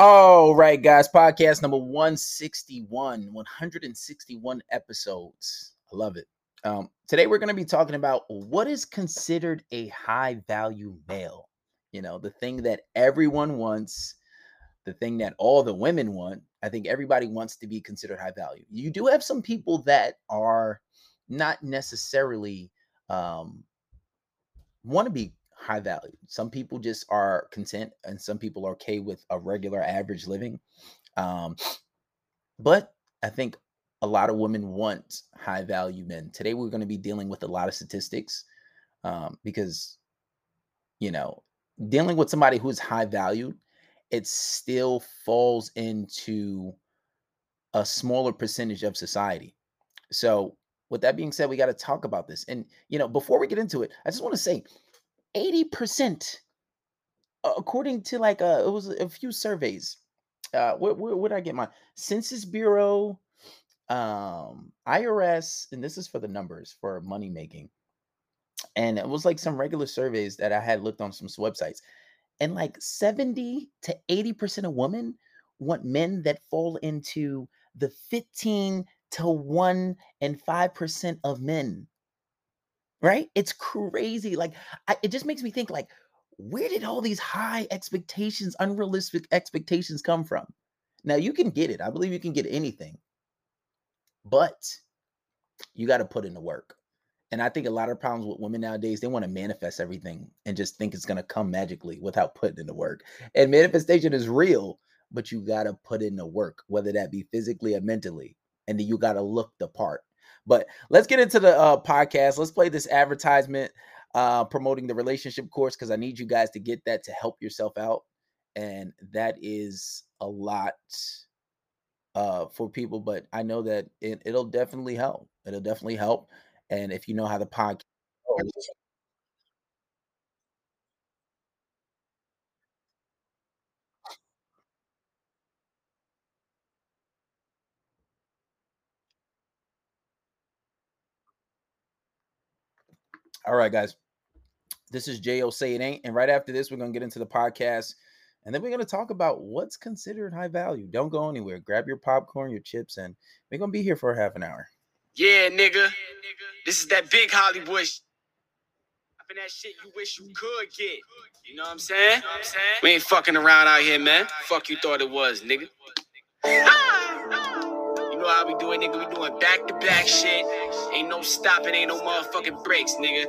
All right, guys, podcast number 161 episodes. I love it. Today, we're going to be talking about what is considered a high value male. You know, the thing that everyone wants, the thing that all the women want. I think everybody wants to be considered high value. You do have some people that are not necessarily want to be high value. Some people just are content, and some people are okay with a regular average living. But I think a lot of women want high value men. Today, we're going to be dealing with a lot of statistics because, you know, dealing with somebody who's high valued, it still falls into a smaller percentage of society. So with that being said, we got to talk about this. And, you know, before we get into it, I just want to say 80%, according to it was a few surveys. Where did I get mine? Census Bureau, IRS, and this is for the numbers for money making. And it was like some regular surveys that I had looked on some websites. And like 70 to 80% of women want men that fall into the 15 to 1 and 5% of men. Right? It's crazy. It just makes me think, where did all these high expectations, unrealistic expectations come from? Now, you can get it. I believe you can get anything. But you got to put in the work. And I think a lot of problems with women nowadays, they want to manifest everything and just think it's going to come magically without putting in the work. And manifestation is real, but you got to put in the work, whether that be physically or mentally. And then you got to look the part. But let's get into the podcast. Let's play this advertisement promoting the relationship course, because I need you guys to get that to help yourself out. And that is a lot for people, but I know that it'll definitely help. It'll definitely help. And if you know how the podcast goes. All right, guys, this is J.O. Say It Ain't. And right after this, we're going to get into the podcast. And then we're going to talk about what's considered high value. Don't go anywhere. Grab your popcorn, your chips, and we're going to be here for half an hour. Yeah, nigga. This is that big Hollywood that shit you wish you could get. You know what I'm saying? We ain't fucking around out here, man. Fuck you thought it was, nigga. You know how we doing, nigga. We doing back-to-back shit. Ain't no stopping, ain't no motherfucking breaks, nigga.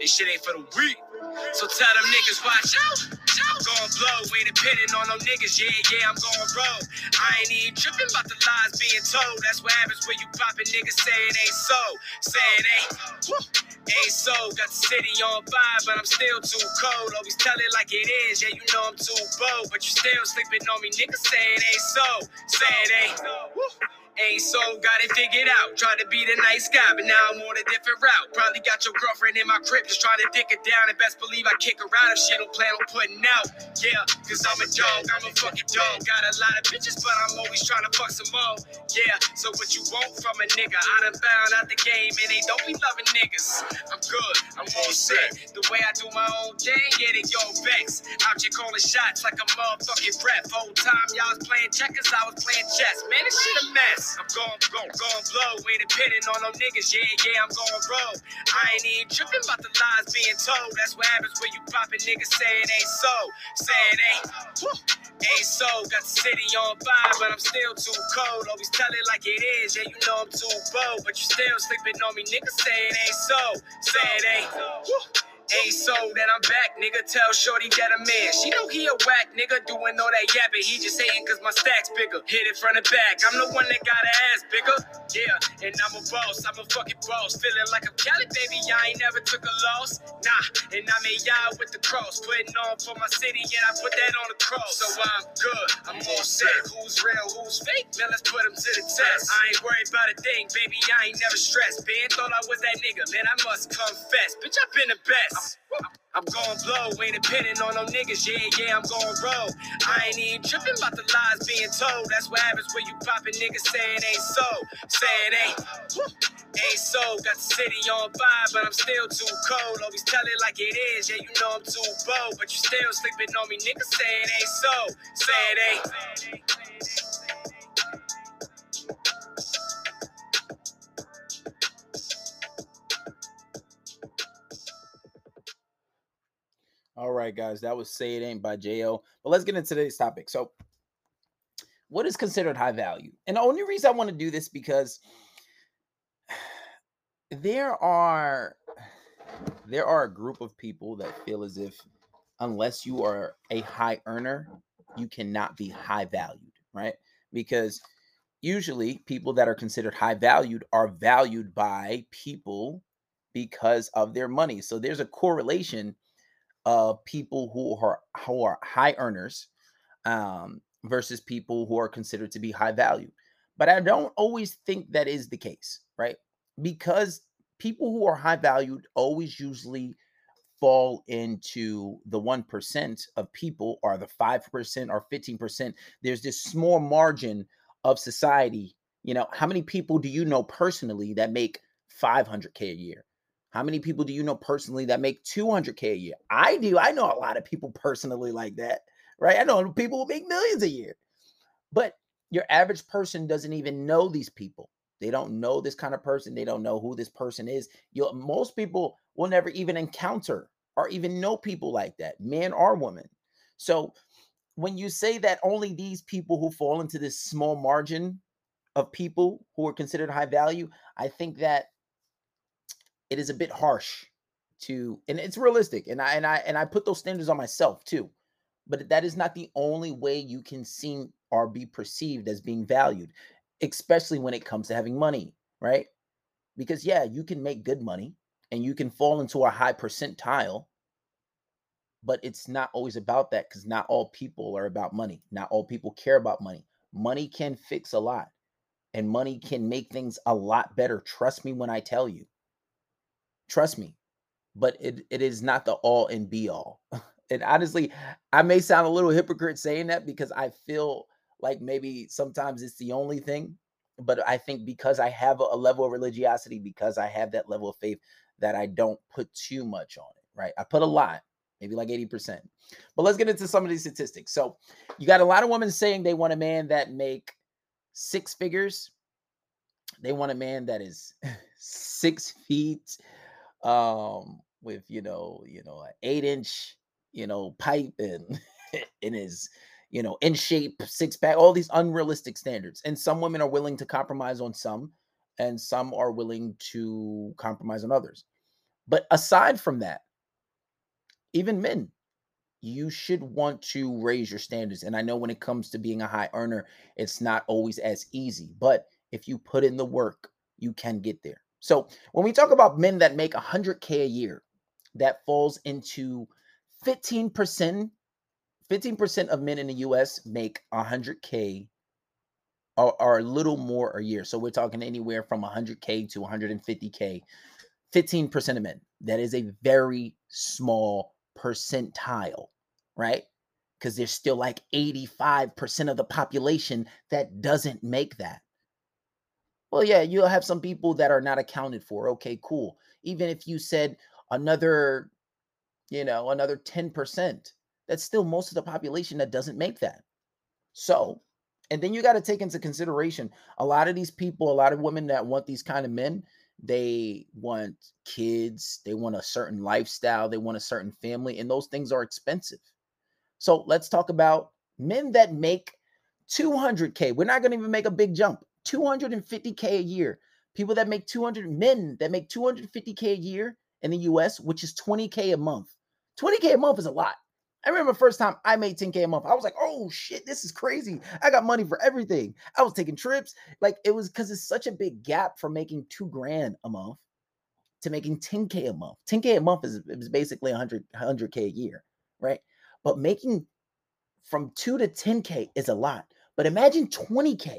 This shit ain't for the weak. So tell them niggas, watch out. I'm gon' blow, ain't depending on no niggas. Yeah, I'm gon' roll. I ain't even tripping about the lies being told. That's what happens when you poppin', niggas. Say it ain't so. Say it ain't. Woo. Ain't so. Got the city on fire, but I'm still too cold. Always tell it like it is. Yeah, you know I'm too bold, but you still sleeping on me, niggas. Say it ain't so. Say it ain't. Woo. Ain't so, got it figured out. Tried to be the nice guy, but now I'm on a different route. Probably got your girlfriend in my crib, just trying to dick her down. And best believe I kick her out if she don't plan on putting out. Yeah, cause I'm a dog, I'm a fucking dog. Got a lot of bitches, but I'm always trying to fuck some more. Yeah, so what you want from a nigga? I done found out the game, and they don't be loving niggas. I'm good, I'm all set. The way I do my own thing, yeah, they all vex. Out here calling shots like a motherfucking ref. Whole time y'all was playing checkers, I was playing chess. Man, this shit a mess. I'm gon' blow, ain't depending on no niggas, yeah, I'm gon' roll. I ain't even tripping about the lies being told. That's what happens when you poppin', niggas. Say it ain't so, say it ain't. Woo. Ain't so, got the city on fire, but I'm still too cold. Always tell it like it is, yeah, you know I'm too bold, but you still sleeping on me, niggas. Say it ain't so, say it ain't. Woo. Ain't so that I'm back, nigga. Tell shorty that I'm in. She know he a whack, nigga. Doing all that yapping. He just hating cause my stack's bigger. Hit it from the back. I'm the one that got an ass bigger. Yeah, and I'm a boss. I'm a fucking boss. Feeling like a Cali, baby. I ain't never took a loss. Nah, and I'm in y'all with the cross. Putting on for my city, and I put that on the cross. So I'm good. I'm all set. Who's real, who's fake? Man, let's put them to the test. I ain't worried about a thing, baby. I ain't never stressed. Ben thought I was that nigga. Man, I must confess. Bitch, I've been the best. I'm gon' blow, ain't depending on no niggas, yeah, I'm gon' roll. I ain't even tripping about the lies being told. That's what happens when you poppin', niggas. Say it ain't so, say it ain't. Woo. Ain't so, got the city on fire, but I'm still too cold. Always tell it like it is, yeah, you know I'm too bold. But you still sleeping on me, nigga, say it ain't so. Say it ain't. All right, guys, that was Say It Ain't by J.O. But let's get into today's topic. So what is considered high value? And the only reason I want to do this because there are a group of people that feel as if unless you are a high earner, you cannot be high valued, right? Because usually people that are considered high valued are valued by people because of their money. So there's a correlation of people who are high earners versus people who are considered to be high valued. But I don't always think that is the case, right? Because people who are high valued always usually fall into the 1% of people or the 5% or 15%. There's this small margin of society. You know, how many people do you know personally that make $500K a year? How many people do you know personally that make $200K a year? I do. I know a lot of people personally like that, right? I know people who make millions a year. But your average person doesn't even know these people. They don't know this kind of person. They don't know who this person is. Most people will never even encounter or even know people like that, men or women. So when you say that only these people who fall into this small margin of people who are considered high value, I think that it is a bit harsh and it's realistic. And I put those standards on myself too, but that is not the only way you can seem or be perceived as being valued, especially when it comes to having money, right? Because yeah, you can make good money and you can fall into a high percentile, but it's not always about that because not all people are about money. Not all people care about money. Money can fix a lot and money can make things a lot better. Trust me when I tell you. Trust me, but it is not the all and be all. And honestly, I may sound a little hypocrite saying that because I feel like maybe sometimes it's the only thing, but I think because I have a level of religiosity, because I have that level of faith that I don't put too much on it, right? I put a lot, maybe like 80%, but let's get into some of these statistics. So you got a lot of women saying they want a man that make six figures. They want a man that is 6 feet, with, an 8-inch, pipe and in his, in shape, six pack, all these unrealistic standards. And some women are willing to compromise on some, and some are willing to compromise on others. But aside from that, even men, you should want to raise your standards. And I know when it comes to being a high earner, it's not always as easy, but if you put in the work, you can get there. So when we talk about men that make $100K a year, that falls into 15%. 15% of men in the U.S. make $100K or a little more a year. So we're talking anywhere from $100K to $150K. 15% of men. That is a very small percentile, right? Because there's still like 85% of the population that doesn't make that. Well, yeah, you'll have some people that are not accounted for. Okay, cool. Even if you said another 10%, that's still most of the population that doesn't make that. So, and then you got to take into consideration a lot of these people, a lot of women that want these kind of men, they want kids, they want a certain lifestyle, they want a certain family, and those things are expensive. So let's talk about men that make $200K. We're not going to even make a big jump. $250K a year. People that make men that make $250K a year in the US, which is $20K a month. $20K a month is a lot. I remember the first time I made $10K a month. I was like, oh shit, this is crazy. I got money for everything. I was taking trips. Like it was because it's such a big gap from making $2,000 a month to making $10K a month. $10K a month is basically $100K a year, right? But making from 2 to $10K is a lot. But imagine $20K.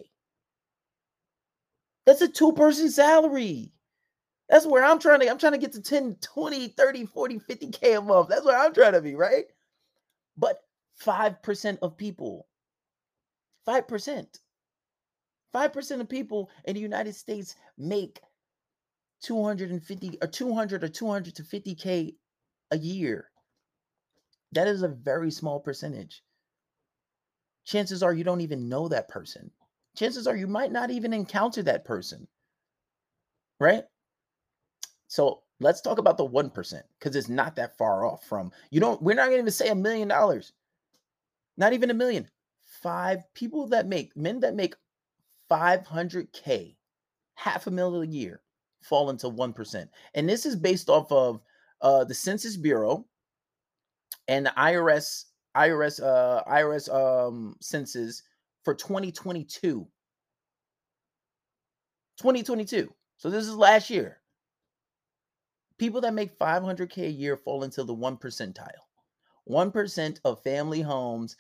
That's a two-person salary. That's where I'm trying to get to 10, 20, 30, 40, 50K a month. That's where I'm trying to be, right? But 5% of people, 5% of people in the United States make 200 to 50K a year. That is a very small percentage. Chances are you don't even know that person. Chances are you might not even encounter that person, right? So let's talk about the 1%, because it's not that far off from, we're not going to even say $1 million, not even $1 million. Men that make 500K, $500,000 a year, fall into 1%. And this is based off of the Census Bureau and the IRS census for 2022. 2022. So this is last year. People that make 500K a year fall into the 1%. 1% of family homes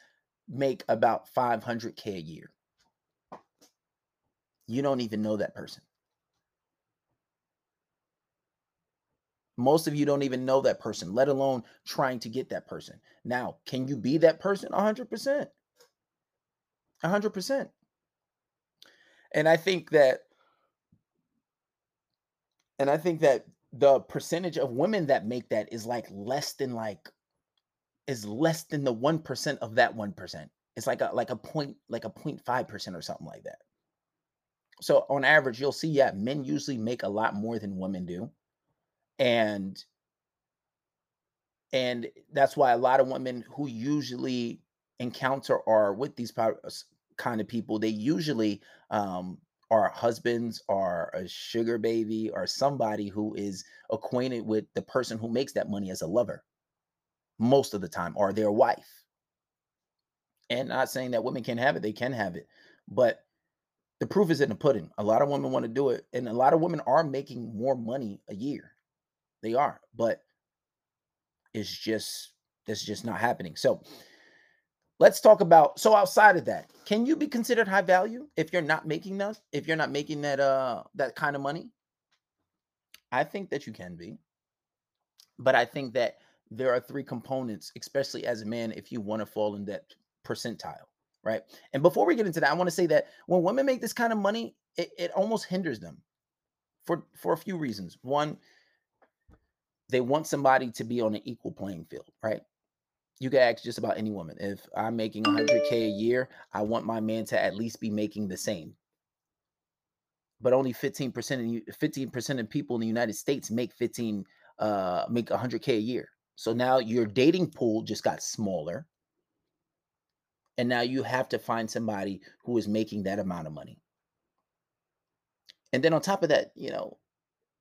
make about 500K a year. You don't even know that person. Most of you don't even know that person, let alone trying to get that person. Now, can you be that person? 100%. 100%. And I think that the percentage of women that make that is less than the 1% of that 1%. It's like a 0.5% or something like that. So on average, you'll see, yeah, men usually make a lot more than women do. And that's why a lot of women who usually encounter or with these kind of people, they usually are husbands, are a sugar baby, or somebody who is acquainted with the person who makes that money as a lover most of the time, or their wife. And not saying that women can't have it, they can have it, but the proof is in the pudding. A lot of women want to do it, and a lot of women are making more money a year. They are, but it's just not happening. So let's talk about, so outside of that, can you be considered high value if you're not making that, that kind of money? I think that you can be, but I think that there are three components, especially as a man, if you want to fall in that percentile, right? And before we get into that, I want to say that when women make this kind of money, it almost hinders them for a few reasons. One, they want somebody to be on an equal playing field, right? You can ask just about any woman. If I'm making 100K a year, I want my man to at least be making the same. But only 15% of people in the United States make 100K a year. So now your dating pool just got smaller. And now you have to find somebody who is making that amount of money. And then on top of that,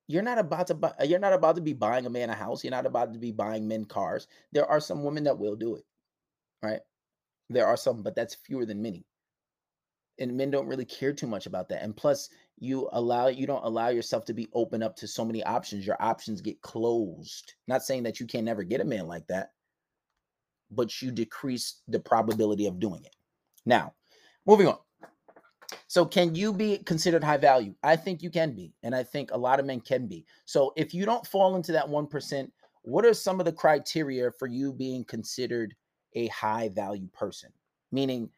you're not about to be buying a man a house. You're not about to be buying men cars. There are some women that will do it, right? There are some, but that's fewer than many. And men don't really care too much about that. And plus, you don't allow yourself to be open up to so many options. Your options get closed. Not saying that you can never get a man like that, but you decrease the probability of doing it. Now, moving on. So can you be considered high value? I think you can be, and I think a lot of men can be. So if you don't fall into that 1%, what are some of the criteria for you being considered a high value person? Meaning,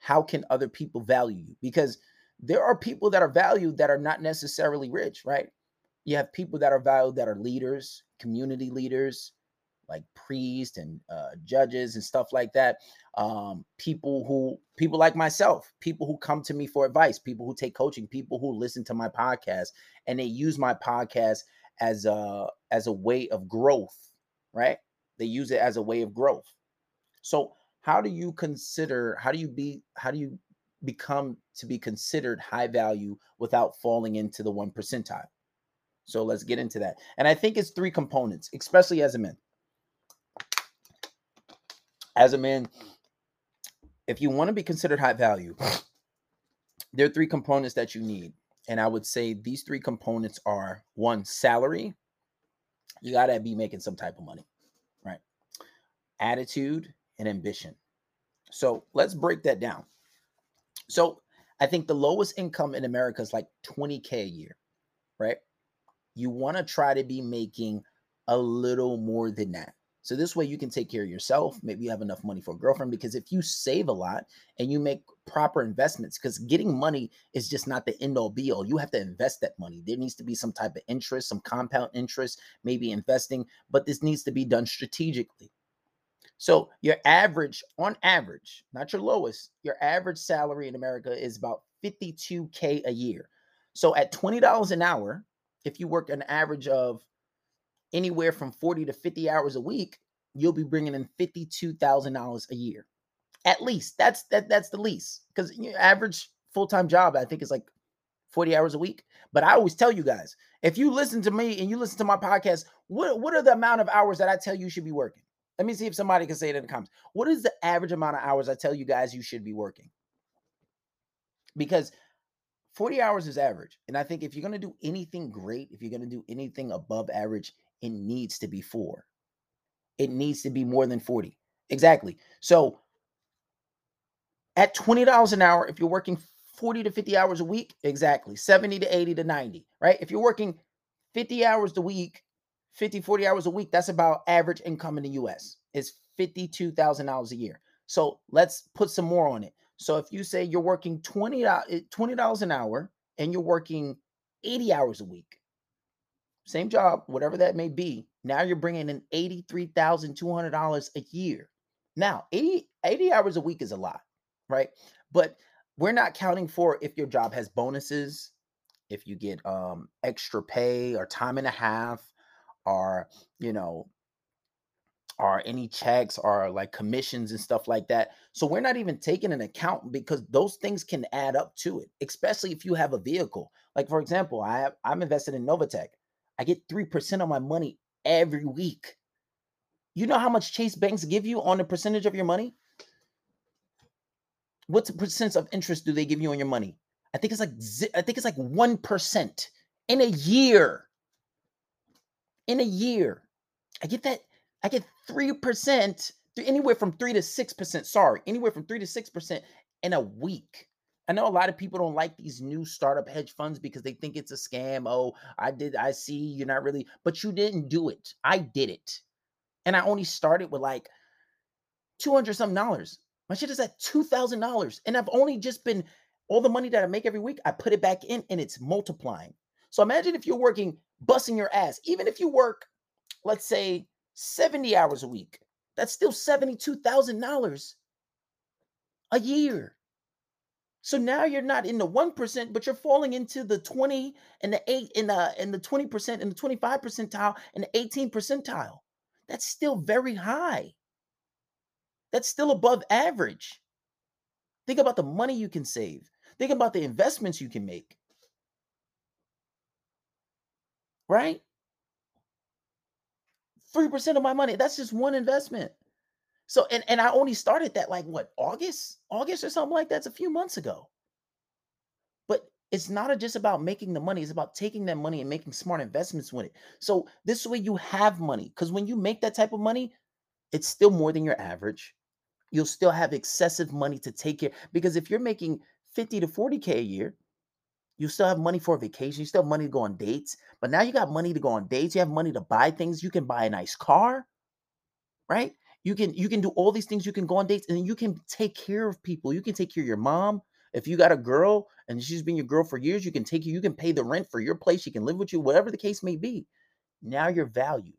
how can other people value you? Because there are people that are valued that are not necessarily rich, right? You have people that are valued that are leaders, community leaders, like priests and judges and stuff like that. People like myself, people who come to me for advice, people who take coaching, people who listen to my podcast, and they use my podcast as a way of growth, right? They use it as a way of growth. So how do you become to be considered high value without falling into the 1%? So let's get into that. And I think it's three components, especially as a man. As a man, if you want to be considered high value, there are three components that you need. And I would say these three components are, one, salary. You got to be making some type of money, right? Attitude and ambition. So let's break that down. So I think the lowest income in America is like 20K a year, right? You want to try to be making a little more than that. So this way you can take care of yourself. Maybe you have enough money for a girlfriend, because if you save a lot and you make proper investments, because getting money is just not the end all be all. You have to invest that money. There needs to be some type of interest, some compound interest, maybe investing, but this needs to be done strategically. So your average, on average, not your lowest, your average salary in America is about $52K a year. So at $20 an hour, if you work an average of anywhere from 40 to 50 hours a week, you'll be bringing in $52,000 a year. At least that's the least, because your average full-time job, I think, is like 40 hours a week. But I always tell you guys, if you listen to me and you listen to my podcast, what are the amount of hours that I tell you should be working? Let me see if somebody can say it in the comments. What is the average amount of hours I tell you guys you should be working? Because 40 hours is average. And I think if you're going to do anything great, if you're going to do anything above average, it needs to be four. It needs to be more than 40. Exactly. So at $20 an hour, if you're working 40 to 50 hours a week, exactly, 70 to 80 to 90, right? If you're working 50 hours a week, 40 hours a week, that's about average income in the US. It's $52,000 a year. So let's put some more on it. So if you say you're working $20 an hour and you're working 80 hours a week, same job, whatever that may be, now you're bringing in $83,200 a year. Now, 80 hours a week is a lot, right? But we're not counting for if your job has bonuses, if you get extra pay or time and a half, or, you know, or any checks or like commissions and stuff like that. So we're not even taking an account, because those things can add up to it, especially if you have a vehicle. Like, for example, I'm invested in Novatech. I get 3% of my money every week. You know how much Chase banks give you on the percentage of your money? What's the percent of interest do they give you on your money? I think it's like 1% in a year. In a year, I get 3%, anywhere from 3 to 6%. Sorry, anywhere from 3 to 6% in a week. I know a lot of people don't like these new startup hedge funds because they think it's a scam. Oh, I see you're not really, but you didn't do it. I did it. And I only started with like $200 something. My shit is at $2,000. And I've only just been, all the money that I make every week, I put it back in and it's multiplying. So imagine if you're working, busting your ass, even if you work, let's say 70 hours a week, that's still $72,000 a year. So now you're not in the 1%, but you're falling into the 20 and the 8 and the 20% and the 25 percentile and the 18 percentile. That's still very high. That's still above average. Think about the money you can save. Think about the investments you can make. Right? 3% of my money. That's just one investment. So, and I only started that like what, August or something like that. It's a few months ago. But it's not just about making the money. It's about taking that money and making smart investments with it. So this way you have money, because when you make that type of money, it's still more than your average. You'll still have excessive money to take care. Because if you're making 50 to 40K a year, you still have money for a vacation. You still have money to go on dates. But now you got money to go on dates. You have money to buy things. You can buy a nice car, right? You can do all these things. You can go on dates, and then you can take care of people. You can take care of your mom. If you got a girl and she's been your girl for years, you can take her. You can pay the rent for your place. She can live with you, whatever the case may be. Now you're valued.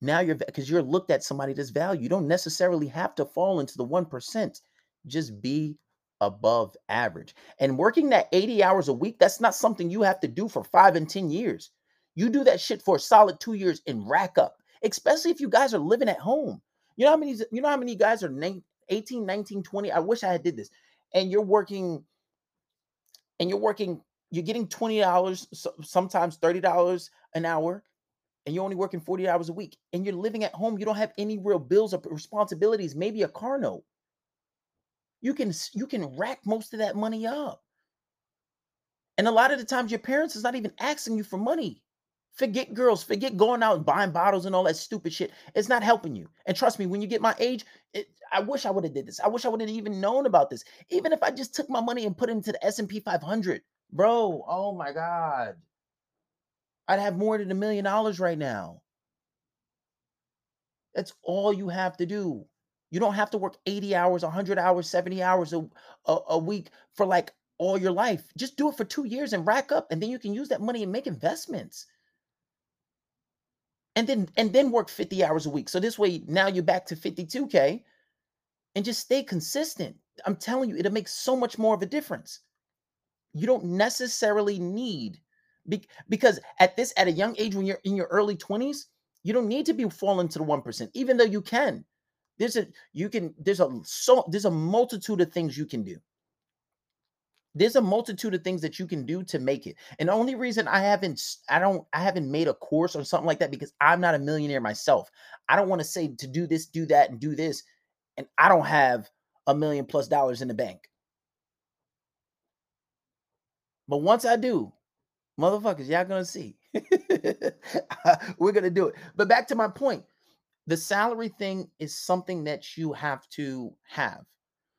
Now you're, because you're looked at somebody that's valued. You don't necessarily have to fall into the 1%. Just be above average. And working that 80 hours a week, that's not something you have to do for 5 and 10 years. You do that shit for a solid 2 years and rack up, especially if you guys are living at home. You know how many guys are 18, 19, 20. I wish I had did this. And you're working, you're getting $20, sometimes $30 an hour, and you're only working 40 hours a week, and you're living at home. You don't have any real bills or responsibilities, maybe a car note. You can rack most of that money up. And a lot of the times your parents is not even asking you for money. Forget girls, forget going out and buying bottles and all that stupid shit. It's not helping you. And trust me, when you get my age, I wish I would have did this. I wish I would have even known about this. Even if I just took my money and put it into the S&P 500, bro, oh my God. I'd have more than $1 million right now. That's all you have to do. You don't have to work 80 hours, 100 hours, 70 hours a week for like all your life. Just do it for 2 years and rack up, and then you can use that money and make investments. And then work 50 hours a week. So this way, now you're back to 52K, and just stay consistent. I'm telling you, it'll make so much more of a difference. You don't necessarily need, because at a young age, when you're in your early 20s, you don't need to be falling to the 1%, even though you can. There's a multitude of things you can do. There's a multitude of things that you can do to make it. And the only reason I haven't made a course or something like that, because I'm not a millionaire myself. I don't want to say to do this, do that, and do this, and I don't have $1 million+ in the bank. But once I do, motherfuckers, y'all gonna see. We're gonna do it. But back to my point. The salary thing is something that you have to have.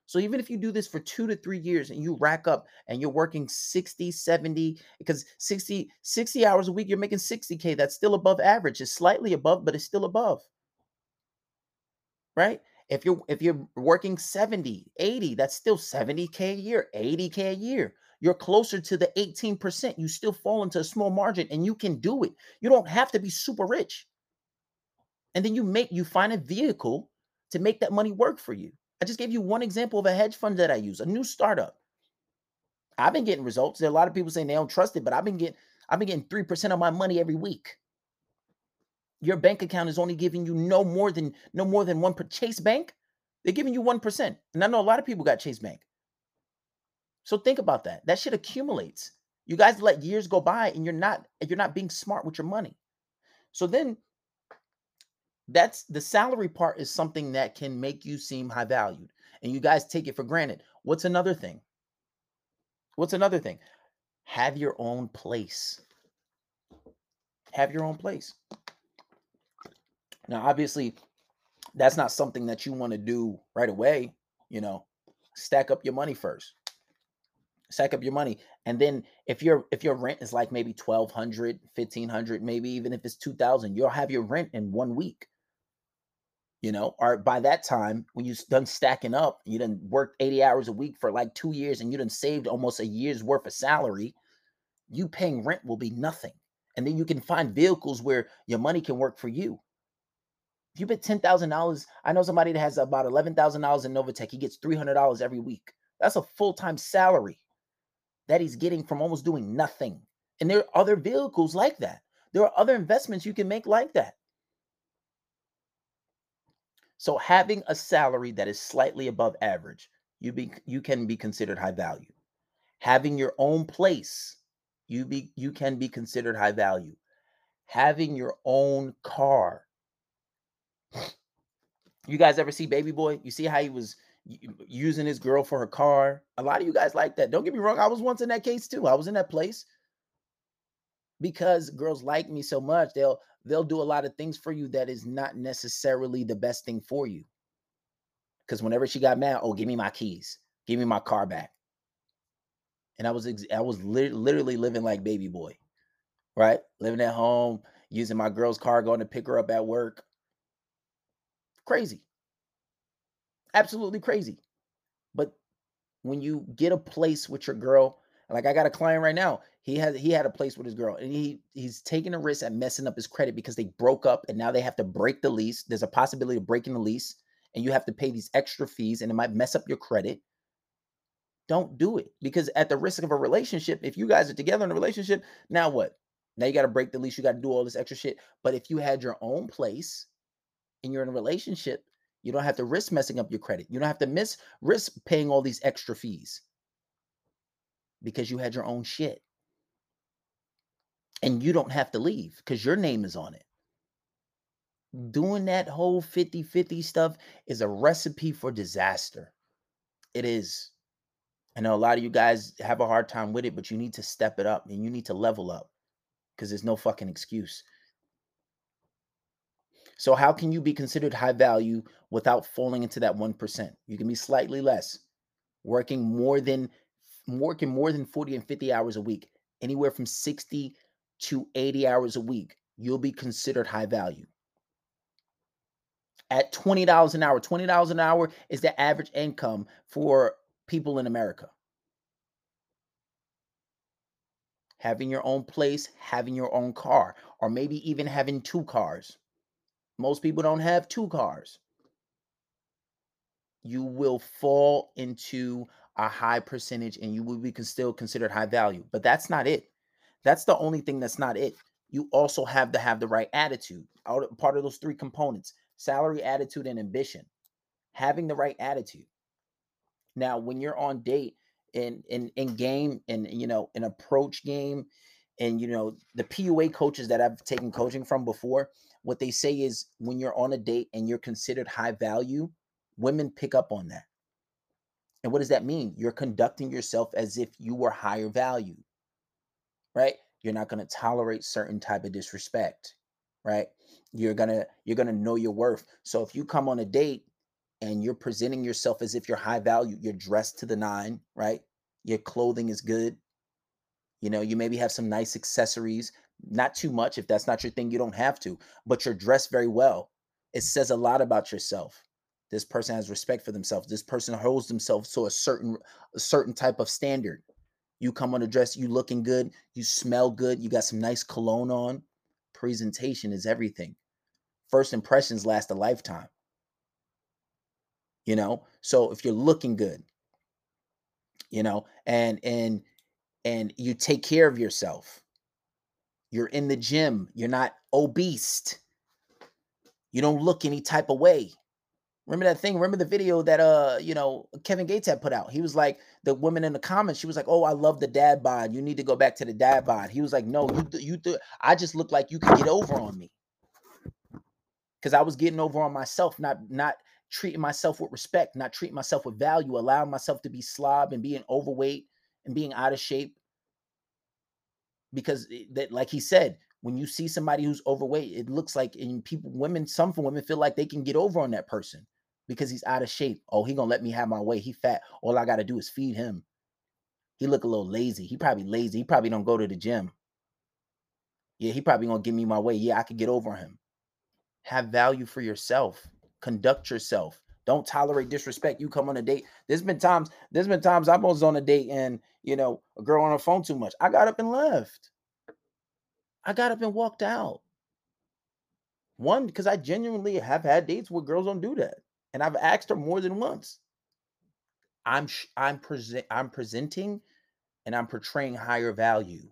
So even if you do this for 2 to 3 years and you rack up and you're working 60, 70, because 60 hours a week, you're making 60K. That's still above average. It's slightly above, but it's still above. Right? If you're working 70, 80, that's still 70K a year, 80K a year. You're closer to the 18%. You still fall into a small margin, and you can do it. You don't have to be super rich. And then you find a vehicle to make that money work for you. I just gave you one example of a hedge fund that I use, a new startup. I've been getting results. There are a lot of people saying they don't trust it, but I've been getting 3% of my money every week. Your bank account is only giving you no more than 1%. Chase Bank, they're giving you 1%. And I know a lot of people got Chase Bank. So think about that. That shit accumulates. You guys let years go by and you're not being smart with your money. So then that's the salary part is something that can make you seem high valued, and you guys take it for granted. What's another thing? Have your own place. Have your own place. Now, obviously, that's not something that you want to do right away. You know, stack up your money first. Stack up your money, and then if your rent is like maybe $1,200, $1,500, maybe even if it's $2,000, you'll have your rent in 1 week. You know, or by that time, when you've done stacking up, you done worked 80 hours a week for like 2 years, and you done saved almost a year's worth of salary, you paying rent will be nothing. And then you can find vehicles where your money can work for you. If you bet $10,000, I know somebody that has about $11,000 in Novatech. He gets $300 every week. That's a full-time salary that he's getting from almost doing nothing. And there are other vehicles like that. There are other investments you can make like that. So having a salary that is slightly above average, you can be considered high value. Having your own place, you can be considered high value. Having your own car. You guys ever see Baby Boy? You see how he was using his girl for her car? A lot of you guys like that. Don't get me wrong. I was once in that case too. I was in that place. Because girls like me so much, they'll do a lot of things for you that is not necessarily the best thing for you. Because whenever she got mad, oh, give me my keys, give me my car back, and I was literally living like Baby Boy, right? Living at home, using my girl's car, going to pick her up at work. Crazy, absolutely crazy. But when you get a place with your girl, like I got a client right now. He had a place with his girl, and he's taking a risk at messing up his credit because they broke up, and now they have to break the lease. There's a possibility of breaking the lease, and you have to pay these extra fees, and it might mess up your credit. Don't do it, because at the risk of a relationship, if you guys are together in a relationship, now what? Now you got to break the lease. You got to do all this extra shit. But if you had your own place and you're in a relationship, you don't have to risk messing up your credit. You don't have to risk paying all these extra fees because you had your own shit. And you don't have to leave because your name is on it. Doing that whole 50-50 stuff is a recipe for disaster. It is. I know a lot of you guys have a hard time with it, but you need to step it up and you need to level up because there's no fucking excuse. So how can you be considered high value without falling into that 1%? You can be slightly less, working more than 40 and 50 hours a week, anywhere from 60 to 80 hours a week. You'll be considered high value. at $20 an hour. $20 an hour is the average income for people in America. Having your own place, having your own car, or maybe even having two cars. Most people don't have two cars. You will fall into a high percentage and you will be still considered high value. But that's not it. That's the only thing that's not it. You also have to have the right attitude. Part of those three components: salary, attitude, and ambition. Having the right attitude. Now, when you're on date in game and, you know, an approach game, and, you know, the PUA coaches that I've taken coaching from before, what they say is when you're on a date and you're considered high value, women pick up on that. And what does that mean? You're conducting yourself as if you were higher value, right? You're not going to tolerate certain type of disrespect, right? You're going to know your worth. So if you come on a date and you're presenting yourself as if you're high value, you're dressed to the nine, right? Your clothing is good. You know, you maybe have some nice accessories, not too much. If that's not your thing, you don't have to, but you're dressed very well. It says a lot about yourself. This person has respect for themselves. This person holds themselves to a certain type of standard. You come on a dress, you looking good, you smell good, you got some nice cologne on. Presentation is everything. First impressions last a lifetime. You know, so if you're looking good, you know, and you take care of yourself, you're in the gym, you're not obese, you don't look any type of way. Remember that thing? Remember the video that, you know, Kevin Gates had put out? He was like, the woman in the comments, she was like, oh, I love the dad bod. You need to go back to the dad bod. He was like, no, I just look like you could get over on me. Because I was getting over on myself, not treating myself with respect, not treating myself with value, allowing myself to be slob and being overweight and being out of shape. Because that, like he said, when you see somebody who's overweight, it looks like some women feel like they can get over on that person because he's out of shape. Oh, he gonna let me have my way. He fat. All I gotta do is feed him. He look a little lazy. He probably lazy. He probably don't go to the gym. Yeah, he probably gonna give me my way. Yeah, I could get over him. Have value for yourself. Conduct yourself. Don't tolerate disrespect. You come on a date. There's been times I was on a date and, you know, a girl on her phone too much. I got up and left. I got up and walked out. One, because I genuinely have had dates where girls don't do that. And I've asked her more than once. I'm presenting and I'm portraying higher value.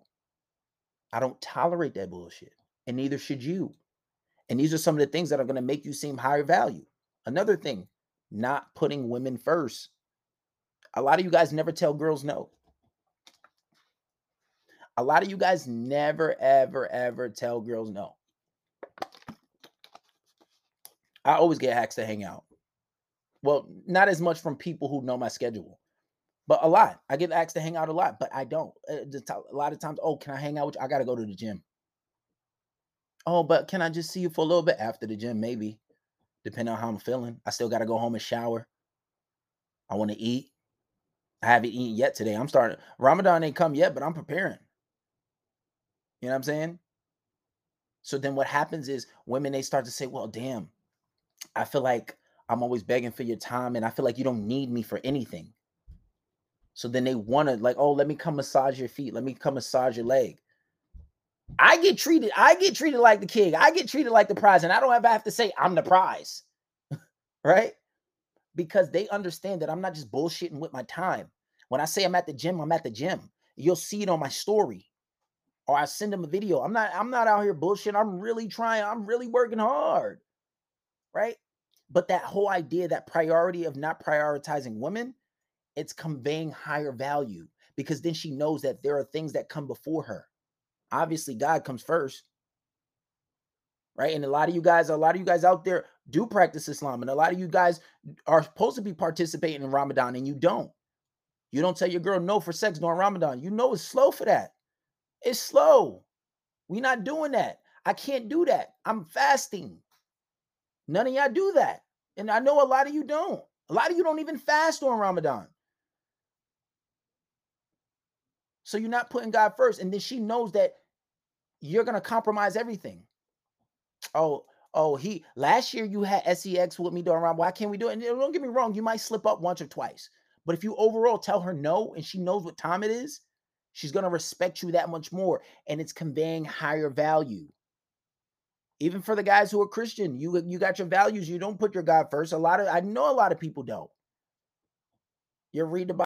I don't tolerate that bullshit. And neither should you. And these are some of the things that are going to make you seem higher value. Another thing, not putting women first. A lot of you guys never tell girls no. A lot of you guys never, ever, ever tell girls no. I always get hacks to hang out. Well, not as much from people who know my schedule, but a lot. I get asked to hang out a lot, but I don't. A lot of times, oh, can I hang out with you? I got to go to the gym. Oh, but can I just see you for a little bit after the gym? Maybe, depending on how I'm feeling. I still got to go home and shower. I want to eat. I haven't eaten yet today. I'm starting. Ramadan ain't come yet, but I'm preparing. You know what I'm saying? So then what happens is women, they start to say, well, damn, I feel like I'm always begging for your time and I feel like you don't need me for anything. So then they want to like, oh, let me come massage your feet. Let me come massage your leg. I get treated like the king. I get treated like the prize. And I don't ever have to say I'm the prize, right? Because they understand that I'm not just bullshitting with my time. When I say I'm at the gym, I'm at the gym. You'll see it on my story. Or I send them a video. I'm not out here bullshitting. I'm really trying. I'm really working hard, right? But that whole idea, that priority of not prioritizing women, it's conveying higher value because then she knows that there are things that come before her. Obviously, God comes first, right? And a lot of you guys out there do practice Islam, and a lot of you guys are supposed to be participating in Ramadan, and you don't. You don't tell your girl no for sex during Ramadan. You know it's slow for that. It's slow. We're not doing that. I can't do that. I'm fasting. None of y'all do that. And I know a lot of you don't. A lot of you don't even fast on Ramadan. So you're not putting God first. And then she knows that you're going to compromise everything. Oh, oh, he last year you had SEX with me during round. Why can't we do it? And don't get me wrong, you might slip up once or twice, but if you overall tell her no and she knows what time it is, she's going to respect you that much more, and it's conveying higher value. Even for the guys who are Christian, you got your values. You don't put your God first. I know a lot of people don't. You read the Bible.